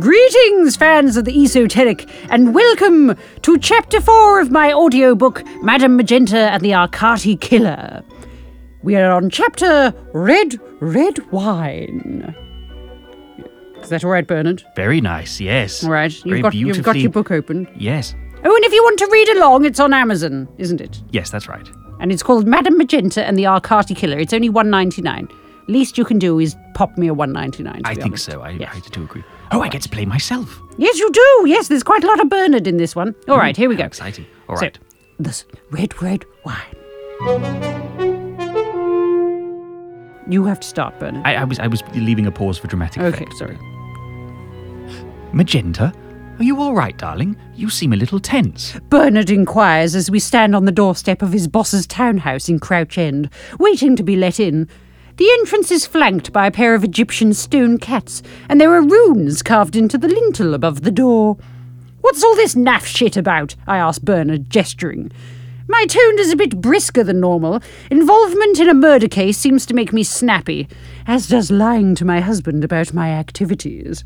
Greetings, fans of the esoteric, and welcome to Chapter 4 of my audiobook, Madame Magenta and the Arcati Killer. We are on Chapter Red Wine. Is that all right, Bernard? Very nice, yes. All right, you've got your book open. Yes. Oh, and if you want to read along, it's on Amazon, isn't it? Yes, that's right. And it's called Madame Magenta and the Arcati Killer. It's only $1.99. Least you can do is pop me a $1.99. I think so. I do agree. Oh, I get to play myself. Yes, you do. Yes, there's quite a lot of Bernard in this one. All right, here we go. Exciting. All right. So, this red wine. You have to start, Bernard. I was leaving a pause for dramatic effect. Okay, sorry. Magenta, are you all right, darling? You seem a little tense. Bernard inquires as we stand on the doorstep of his boss's townhouse in Crouch End, waiting to be let in. The entrance is flanked by a pair of Egyptian stone cats, and there are runes carved into the lintel above the door. What's all this naff shit about? I asked Bernard, gesturing. My tone is a bit brisker than normal. Involvement in a murder case seems to make me snappy, as does lying to my husband about my activities.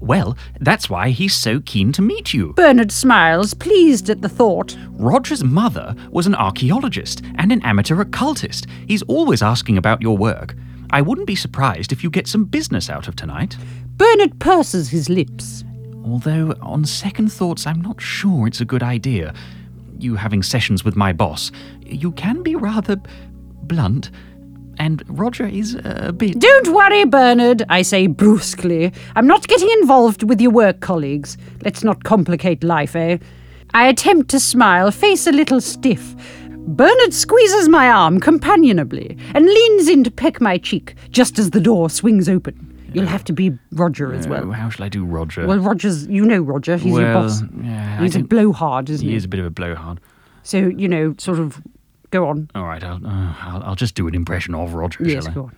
Well, that's why he's so keen to meet you. Bernard smiles, pleased at the thought. Roger's mother was an archaeologist and an amateur occultist. He's always asking about your work. I wouldn't be surprised if you get some business out of tonight. Bernard purses his lips. Although, on second thoughts, I'm not sure it's a good idea. You having sessions with my boss. You can be rather blunt. And Roger is a bit... Don't worry, Bernard, I say brusquely. I'm not getting involved with your work colleagues. Let's not complicate life, eh? I attempt to smile, face a little stiff. Bernard squeezes my arm companionably and leans in to peck my cheek just as the door swings open. You'll have to be Roger as well. How shall I do Roger? Well, Roger's... You know Roger. He's your boss. Yeah, he's a blowhard, isn't he? He is a bit of a blowhard. So, you know, sort of... Go on. All right, I'll just do an impression of Roger, shall I? Yes, go on.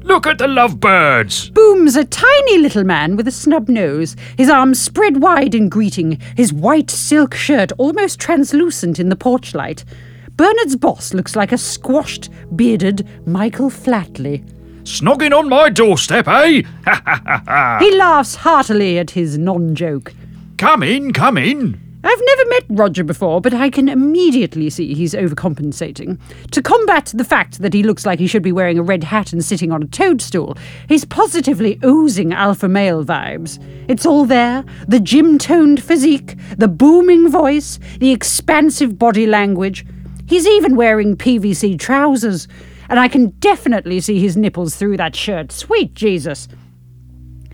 Look at the lovebirds! Booms a tiny little man with a snub nose, his arms spread wide in greeting, his white silk shirt almost translucent in the porch light. Bernard's boss looks like a squashed, bearded Michael Flatley. Snogging on my doorstep, eh? Ha ha ha ha! He laughs heartily at his non-joke. Come in, come in! I've never met Roger before, but I can immediately see he's overcompensating. To combat the fact that he looks like he should be wearing a red hat and sitting on a toadstool, he's positively oozing alpha male vibes. It's all there, the gym-toned physique, the booming voice, the expansive body language. He's even wearing PVC trousers, and I can definitely see his nipples through that shirt. Sweet Jesus!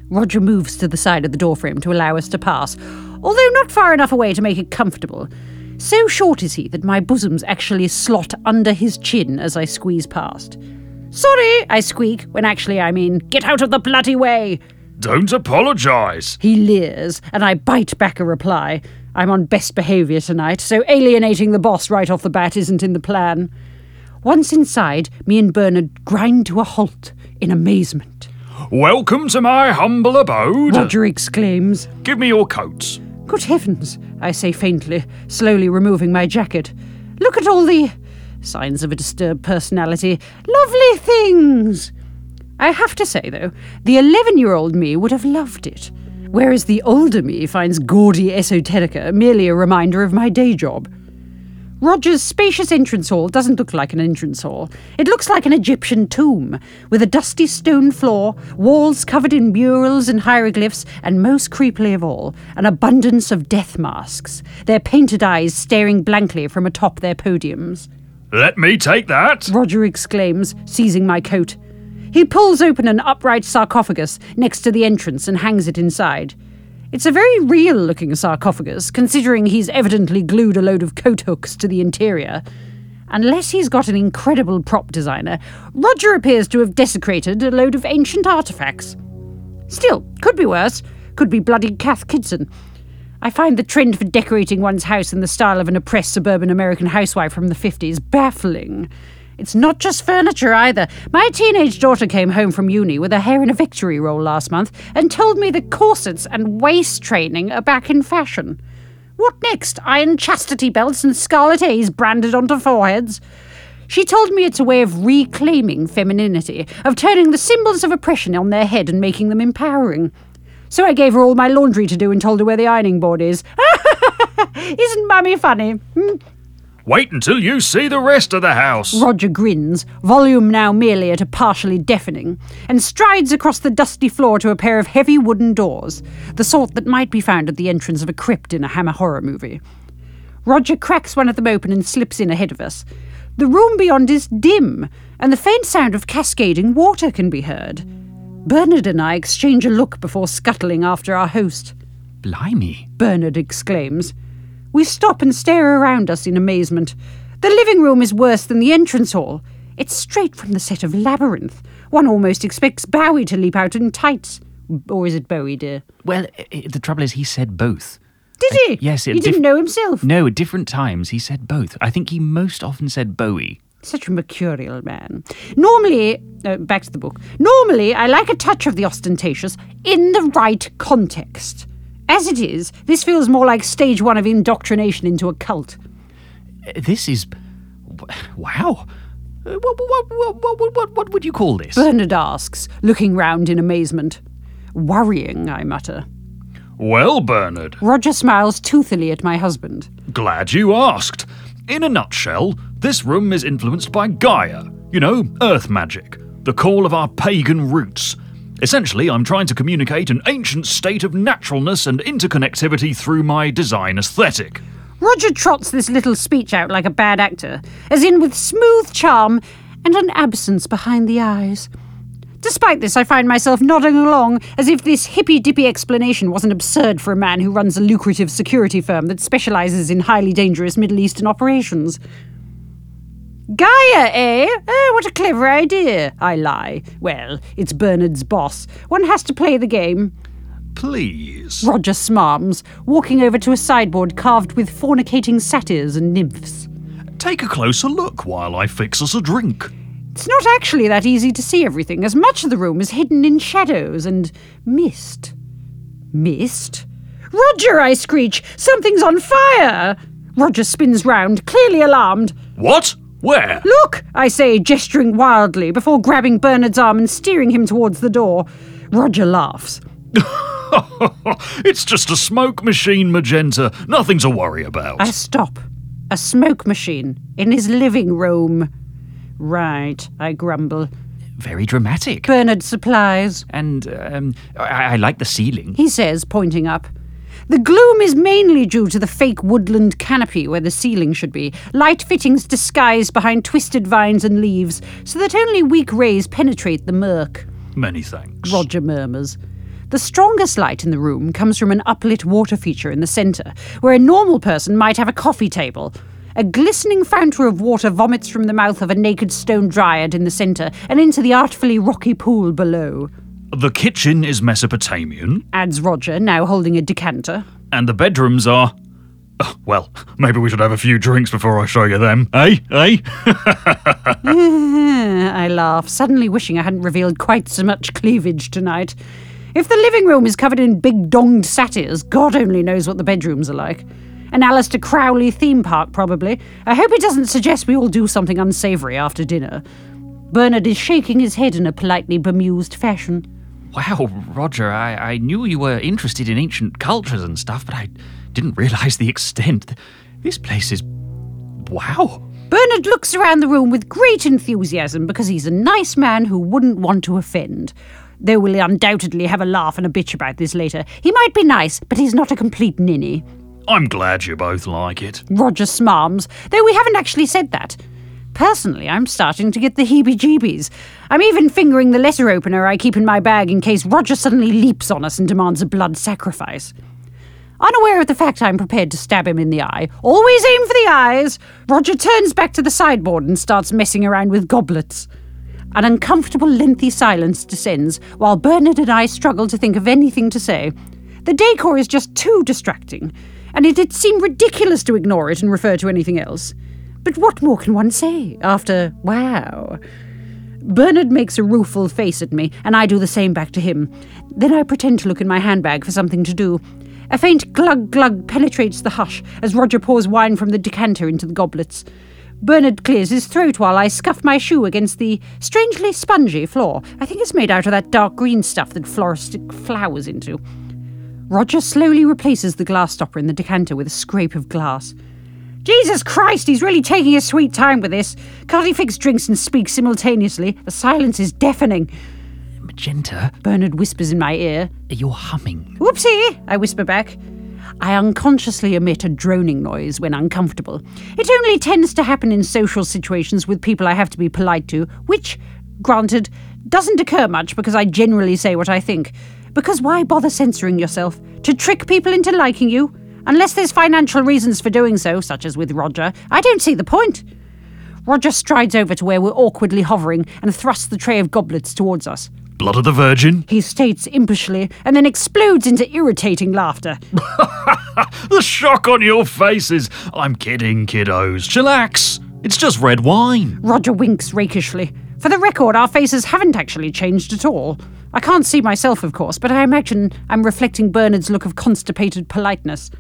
Roger moves to the side of the doorframe to allow us to pass, although not far enough away to make it comfortable. So short is he that my bosoms actually slot under his chin as I squeeze past. Sorry, I squeak, when actually I mean, get out of the bloody way! Don't apologise! He leers, and I bite back a reply. I'm on best behaviour tonight, so alienating the boss right off the bat isn't in the plan. Once inside, me and Bernard grind to a halt in amazement. Welcome to my humble abode! Roger exclaims. Give me your coats. Good heavens, I say faintly, slowly removing my jacket. Look at all the signs of a disturbed personality. Lovely things! I have to say, though, the 11-year-old me would have loved it, whereas the older me finds gaudy esoterica merely a reminder of my day job. Roger's spacious entrance hall doesn't look like an entrance hall. It looks like an Egyptian tomb, with a dusty stone floor, walls covered in murals and hieroglyphs, and most creepily of all, an abundance of death masks, their painted eyes staring blankly from atop their podiums. Let me take that! Roger exclaims, seizing my coat. He pulls open an upright sarcophagus next to the entrance and hangs it inside. It's a very real-looking sarcophagus, considering he's evidently glued a load of coat hooks to the interior. Unless he's got an incredible prop designer, Roger appears to have desecrated a load of ancient artefacts. Still, could be worse. Could be bloody Kath Kidson. I find the trend for decorating one's house in the style of an oppressed suburban American housewife from the 50s baffling. It's not just furniture, either. My teenage daughter came home from uni with her hair in a victory roll last month and told me that corsets and waist training are back in fashion. What next? Iron chastity belts and Scarlet A's branded onto foreheads? She told me it's a way of reclaiming femininity, of turning the symbols of oppression on their head and making them empowering. So I gave her all my laundry to do and told her where the ironing board is. Isn't Mummy funny? Wait until you see the rest of the house. Roger grins, volume now merely at a partially deafening, and strides across the dusty floor to a pair of heavy wooden doors, the sort that might be found at the entrance of a crypt in a Hammer horror movie. Roger cracks one of them open and slips in ahead of us. The room beyond is dim, and the faint sound of cascading water can be heard. Bernard and I exchange a look before scuttling after our host. Blimey, Bernard exclaims. We stop and stare around us in amazement. The living room is worse than the entrance hall. It's straight from the set of Labyrinth. One almost expects Bowie to leap out in tights. Or is it Bowie, dear? Well, the trouble is he said both. Did he? Yes. He didn't know himself? No, at different times he said both. I think he most often said Bowie. Such a mercurial man. Back to the book. Normally, I like a touch of the ostentatious in the right context. As it is, this feels more like stage one of indoctrination into a cult. This is... wow. What would you call this? Bernard asks, looking round in amazement. Worrying, I mutter. Well, Bernard... Roger smiles toothily at my husband. Glad you asked. In a nutshell, this room is influenced by Gaia. You know, earth magic. The call of our pagan roots. Essentially, I'm trying to communicate an ancient state of naturalness and interconnectivity through my design aesthetic. Roger trots this little speech out like a bad actor, as in with smooth charm and an absence behind the eyes. Despite this, I find myself nodding along as if this hippy-dippy explanation wasn't absurd for a man who runs a lucrative security firm that specialises in highly dangerous Middle Eastern operations. Gaia, eh? Oh, what a clever idea. I lie. Well, it's Bernard's boss. One has to play the game. Please. Roger smarms, walking over to a sideboard carved with fornicating satyrs and nymphs. Take a closer look while I fix us a drink. It's not actually that easy to see everything, as much of the room is hidden in shadows and mist. Mist? Roger, I screech! Something's on fire! Roger spins round, clearly alarmed. What? Where? Look, I say, gesturing wildly, before grabbing Bernard's arm and steering him towards the door. Roger laughs. It's just a smoke machine, Magenta. Nothing to worry about. I stop. A smoke machine in his living room. Right, I grumble. Very dramatic. Bernard supplies. And I like the ceiling, he says, pointing up. The gloom is mainly due to the fake woodland canopy where the ceiling should be, light fittings disguised behind twisted vines and leaves, so that only weak rays penetrate the murk. Many thanks, Roger murmurs. The strongest light in the room comes from an uplit water feature in the centre, where a normal person might have a coffee table. A glistening fountain of water vomits from the mouth of a naked stone dryad in the centre and into the artfully rocky pool below. The kitchen is Mesopotamian, adds Roger, now holding a decanter. And the bedrooms are... Oh, well, maybe we should have a few drinks before I show you them. Eh? I laugh, suddenly wishing I hadn't revealed quite so much cleavage tonight. If the living room is covered in big donged satyrs, God only knows what the bedrooms are like. An Alistair Crowley theme park, probably. I hope he doesn't suggest we all do something unsavoury after dinner. Bernard is shaking his head in a politely bemused fashion. Wow, Roger, I knew you were interested in ancient cultures and stuff, but I didn't realise the extent. This place is... wow. Bernard looks around the room with great enthusiasm because he's a nice man who wouldn't want to offend. Though we'll undoubtedly have a laugh and a bitch about this later. He might be nice, but he's not a complete ninny. I'm glad you both like it. Roger smarms, though we haven't actually said that. Personally, I'm starting to get the heebie-jeebies. I'm even fingering the letter opener I keep in my bag in case Roger suddenly leaps on us and demands a blood sacrifice. Unaware of the fact I'm prepared to stab him in the eye, always aim for the eyes, Roger turns back to the sideboard and starts messing around with goblets. An uncomfortable, lengthy silence descends, while Bernard and I struggle to think of anything to say. The decor is just too distracting, and it did seem ridiculous to ignore it and refer to anything else. But what more can one say after, wow? Bernard makes a rueful face at me, and I do the same back to him. Then I pretend to look in my handbag for something to do. A faint glug-glug penetrates the hush as Roger pours wine from the decanter into the goblets. Bernard clears his throat while I scuff my shoe against the strangely spongy floor. I think it's made out of that dark green stuff that floristic flowers into. Roger slowly replaces the glass stopper in the decanter with a scrape of glass. Jesus Christ, he's really taking his sweet time with this. Can't he fix drinks and speak simultaneously? The silence is deafening. Magenta, Bernard whispers in my ear. You're humming. Whoopsie, I whisper back. I unconsciously emit a droning noise when uncomfortable. It only tends to happen in social situations with people I have to be polite to, which, granted, doesn't occur much because I generally say what I think. Because why bother censoring yourself? To trick people into liking you? Unless there's financial reasons for doing so, such as with Roger, I don't see the point. Roger strides over to where we're awkwardly hovering and thrusts the tray of goblets towards us. Blood of the Virgin, he states impishly, and then explodes into irritating laughter. The shock on your faces. I'm kidding, kiddos. Chillax. It's just red wine. Roger winks rakishly. For the record, our faces haven't actually changed at all. I can't see myself, of course, but I imagine I'm reflecting Bernard's look of constipated politeness.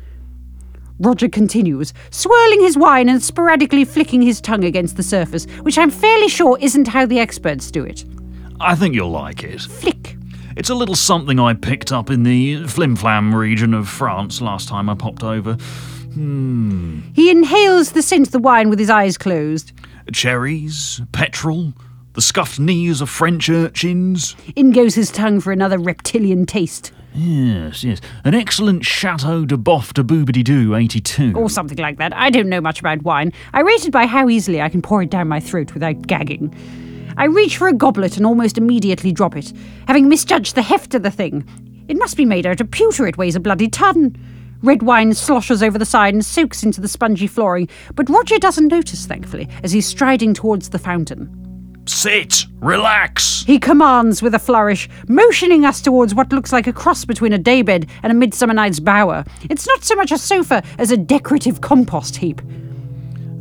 Roger continues, swirling his wine and sporadically flicking his tongue against the surface, which I'm fairly sure isn't how the experts do it. I think you'll like it. Flick. It's a little something I picked up in the flimflam region of France last time I popped over. He inhales the scent of the wine with his eyes closed. Cherries, petrol, the scuffed knees of French urchins. In goes his tongue for another reptilian taste. Yes, yes. An excellent Chateau de Boff de Boobity-Doo 82. Or something like that. I don't know much about wine. I rate it by how easily I can pour it down my throat without gagging. I reach for a goblet and almost immediately drop it, having misjudged the heft of the thing. It must be made out of pewter, it weighs a bloody ton. Red wine sloshes over the side and soaks into the spongy flooring, but Roger doesn't notice, thankfully, as he's striding towards the fountain. Sit! Relax! He commands with a flourish, motioning us towards what looks like a cross between a daybed and a Midsummer Night's Bower. It's not so much a sofa as a decorative compost heap.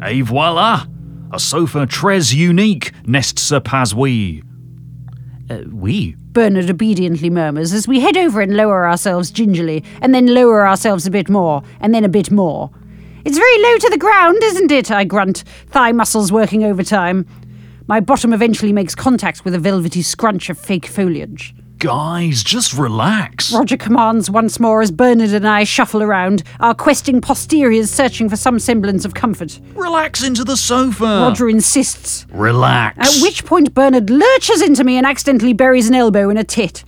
Et voila! A sofa très unique, n'est ce pas oui? Oui? Bernard obediently murmurs as we head over and lower ourselves gingerly, and then lower ourselves a bit more, and then a bit more. It's very low to the ground, isn't it? I grunt, thigh muscles working overtime. My bottom eventually makes contact with a velvety scrunch of fake foliage. Guys, just relax. Roger commands once more as Bernard and I shuffle around, our questing posteriors searching for some semblance of comfort. Relax into the sofa. Roger insists. Relax. At which point Bernard lurches into me and accidentally buries an elbow in a tit.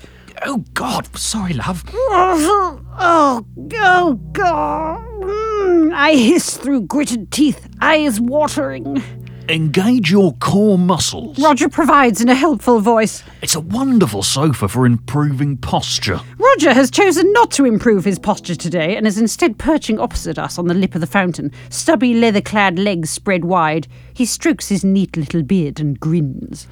Oh, God. Sorry, love. Oh, God. I hiss through gritted teeth, eyes watering. Engage your core muscles. Roger provides in a helpful voice. It's a wonderful sofa for improving posture. Roger has chosen not to improve his posture today and is instead perching opposite us on the lip of the fountain, stubby leather-clad legs spread wide. He strokes his neat little beard and grins.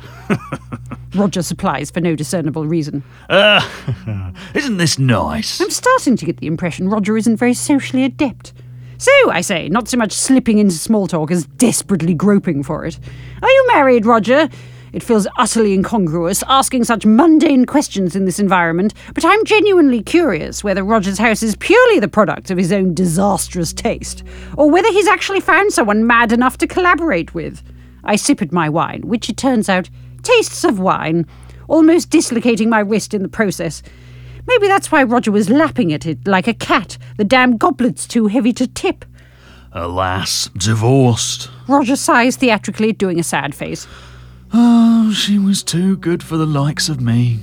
Roger supplies for no discernible reason. Isn't this nice? I'm starting to get the impression Roger isn't very socially adept. So, I say, not so much slipping into small talk as desperately groping for it. Are you married, Roger? It feels utterly incongruous, asking such mundane questions in this environment, but I'm genuinely curious whether Roger's house is purely the product of his own disastrous taste, or whether he's actually found someone mad enough to collaborate with. I sip at my wine, which it turns out tastes of wine, almost dislocating my wrist in the process. Maybe that's why Roger was lapping at it like a cat. The damn goblet's too heavy to tip. Alas, divorced. Roger sighs theatrically, doing a sad face. Oh, she was too good for the likes of me.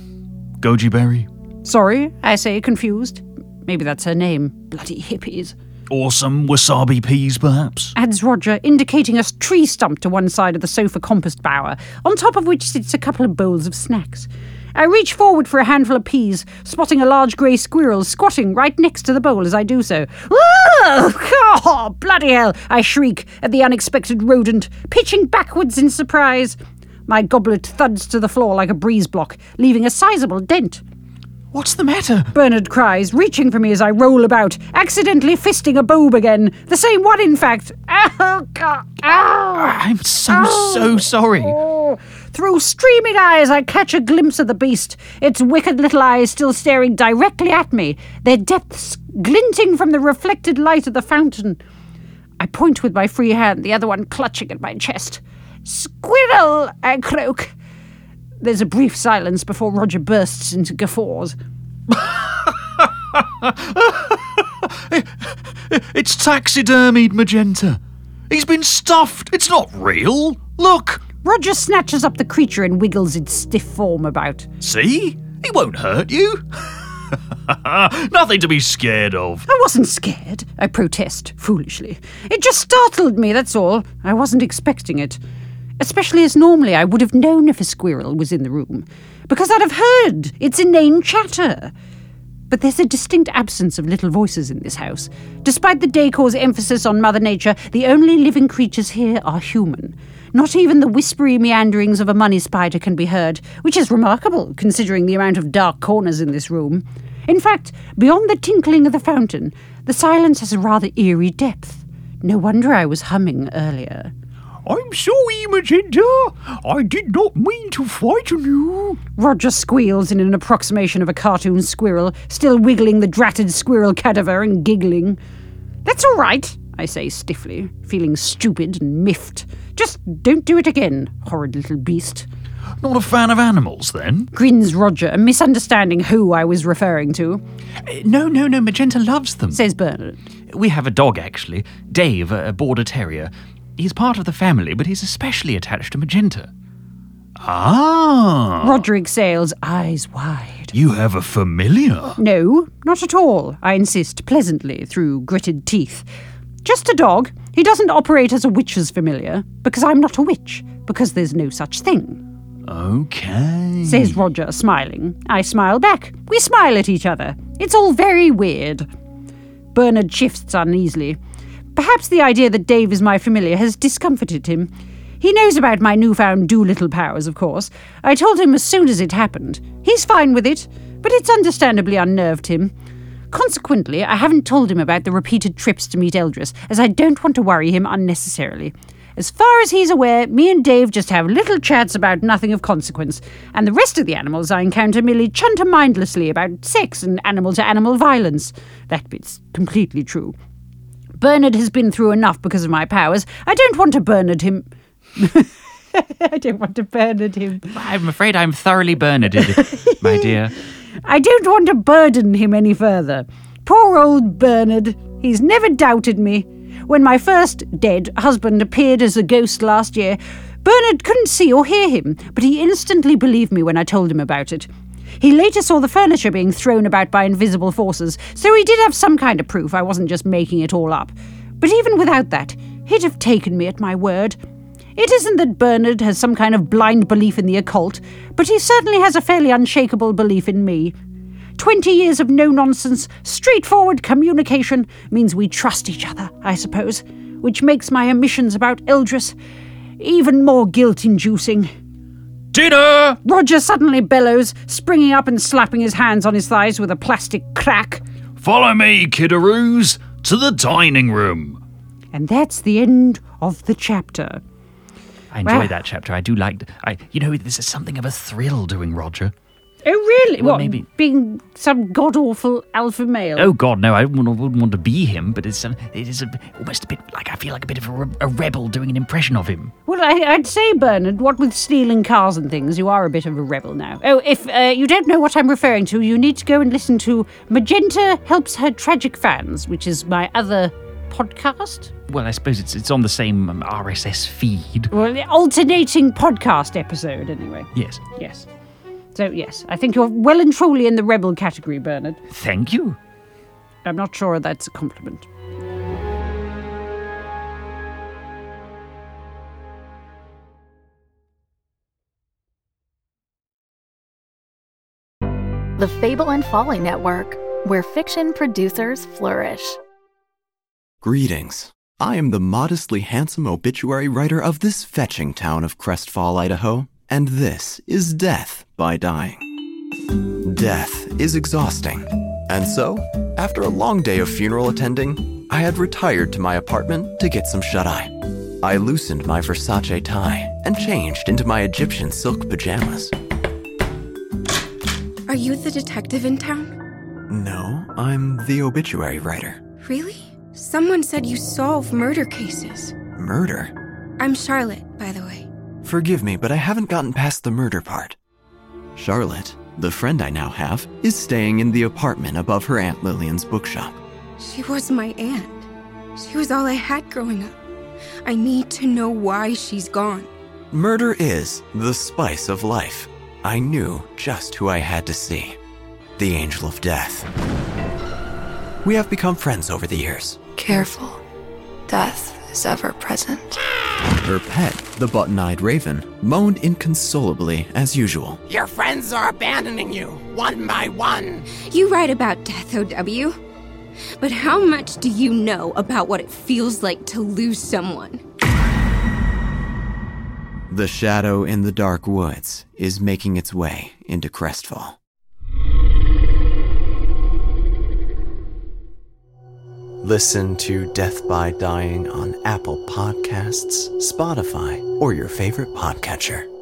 Goji Berry. Sorry, I say, confused. Maybe that's her name. Bloody hippies. Or some wasabi peas, perhaps. Adds Roger, indicating a tree stump to one side of the sofa compost bower, on top of which sits a couple of bowls of snacks. I reach forward for a handful of peas, spotting a large grey squirrel squatting right next to the bowl as I do so. Oh, bloody hell, I shriek at the unexpected rodent, pitching backwards in surprise. My goblet thuds to the floor like a breeze block, leaving a sizable dent. What's the matter? Bernard cries, reaching for me as I roll about, accidentally fisting a bulb again. The same one, in fact. Oh, God. Ow. I'm so sorry. Oh. Through streaming eyes, I catch a glimpse of the beast, its wicked little eyes still staring directly at me, their depths glinting from the reflected light of the fountain. I point with my free hand, the other one clutching at my chest. "Squirrel!" I croak. There's a brief silence before Roger bursts into guffaws. It's taxidermied, Magenta. He's been stuffed. It's not real. Look. Roger snatches up the creature and wiggles its stiff form about. See? He won't hurt you. Nothing to be scared of. I wasn't scared, I protest, foolishly. It just startled me, that's all. I wasn't expecting it. Especially as normally I would have known if a squirrel was in the room, because I'd have heard its inane chatter. But there's a distinct absence of little voices in this house. Despite the decor's emphasis on Mother Nature, the only living creatures here are human. Not even the whispery meanderings of a money spider can be heard, which is remarkable, considering the amount of dark corners in this room. In fact, beyond the tinkling of the fountain, the silence has a rather eerie depth. No wonder I was humming earlier. "I'm sorry, Magenta. I did not mean to frighten you." Roger squeals in an approximation of a cartoon squirrel, still wiggling the dratted squirrel cadaver and giggling. "That's all right," I say stiffly, feeling stupid and miffed. "Just don't do it again, horrid little beast." "Not a fan of animals, then?" grins Roger, misunderstanding who I was referring to. No, Magenta loves them," says Bernard. "We have a dog, actually. Dave, a border terrier. He's part of the family, but he's especially attached to Magenta." "Ah!" Roger exhales, eyes wide. "You have a familiar?" "No, not at all," I insist pleasantly through gritted teeth. "Just a dog. He doesn't operate as a witch's familiar, because I'm not a witch, because there's no such thing." "Okay," says Roger, smiling. I smile back. We smile at each other. It's all very weird. Bernard shifts uneasily. Perhaps the idea that Dave is my familiar has discomfited him. He knows about my newfound Doolittle powers, of course. I told him as soon as it happened. He's fine with it, but it's understandably unnerved him. Consequently, I haven't told him about the repeated trips to meet Eldris, as I don't want to worry him unnecessarily. As far as he's aware, me and Dave just have little chats about nothing of consequence, and the rest of the animals I encounter merely chunter mindlessly about sex and animal-to-animal violence. That bit's completely true. Bernard has been through enough because of my powers. I don't want to Bernard him. I don't want to Bernard him. I'm afraid I'm thoroughly Bernarded, my dear. I don't want to burden him any further. Poor old Bernard. He's never doubted me. When my first dead husband appeared as a ghost last year, Bernard couldn't see or hear him, but he instantly believed me when I told him about it. He later saw the furniture being thrown about by invisible forces, so he did have some kind of proof I wasn't just making it all up. But even without that, he'd have taken me at my word. It isn't that Bernard has some kind of blind belief in the occult, but he certainly has a fairly unshakable belief in me. 20 years of no-nonsense, straightforward communication means we trust each other, I suppose, which makes my omissions about Eldris even more guilt-inducing. "Dinner!" Roger suddenly bellows, springing up and slapping his hands on his thighs with a plastic crack. "Follow me, kiddaroos, to the dining room." And that's the end of the chapter. I enjoyed that chapter. I do like... this is something of a thrill doing Roger. Oh, really? Well, what, maybe being some god-awful alpha male? Oh, God, no, I wouldn't want to be him, but it is almost a bit like, I feel like a bit of a rebel doing an impression of him. Well, I'd say, Bernard, what with stealing cars and things, you are a bit of a rebel now. Oh, if you don't know what I'm referring to, you need to go and listen to Magenta Helps Her Tragic Fans, which is my other podcast. Well, I suppose it's on the same RSS feed. Well, the alternating podcast episode, anyway. Yes. So, yes, I think you're well and truly in the rebel category, Bernard. Thank you. I'm not sure that's a compliment. The Fable and Folly Network, where fiction producers flourish. Greetings. I am the modestly handsome obituary writer of this fetching town of Crestfall, Idaho. And this is Death by Dying. Death is exhausting. And so, after a long day of funeral attending, I had retired to my apartment to get some shut-eye. I loosened my Versace tie and changed into my Egyptian silk pajamas. Are you the detective in town? No, I'm the obituary writer. Really? Someone said you solve murder cases. Murder? I'm Charlotte, by the way. Forgive me, but I haven't gotten past the murder part. Charlotte, the friend I now have, is staying in the apartment above her Aunt Lillian's bookshop. She was my aunt. She was all I had growing up. I need to know why she's gone. Murder is the spice of life. I knew just who I had to see. The Angel of Death. We have become friends over the years. Careful. Death is ever present. Her pet, the button-eyed raven, moaned inconsolably as usual. Your friends are abandoning you, one by one. You write about death, O.W. But how much do you know about what it feels like to lose someone? The shadow in the dark woods is making its way into Crestfall. Listen to Death by Dying on Apple Podcasts, Spotify, or your favorite podcatcher.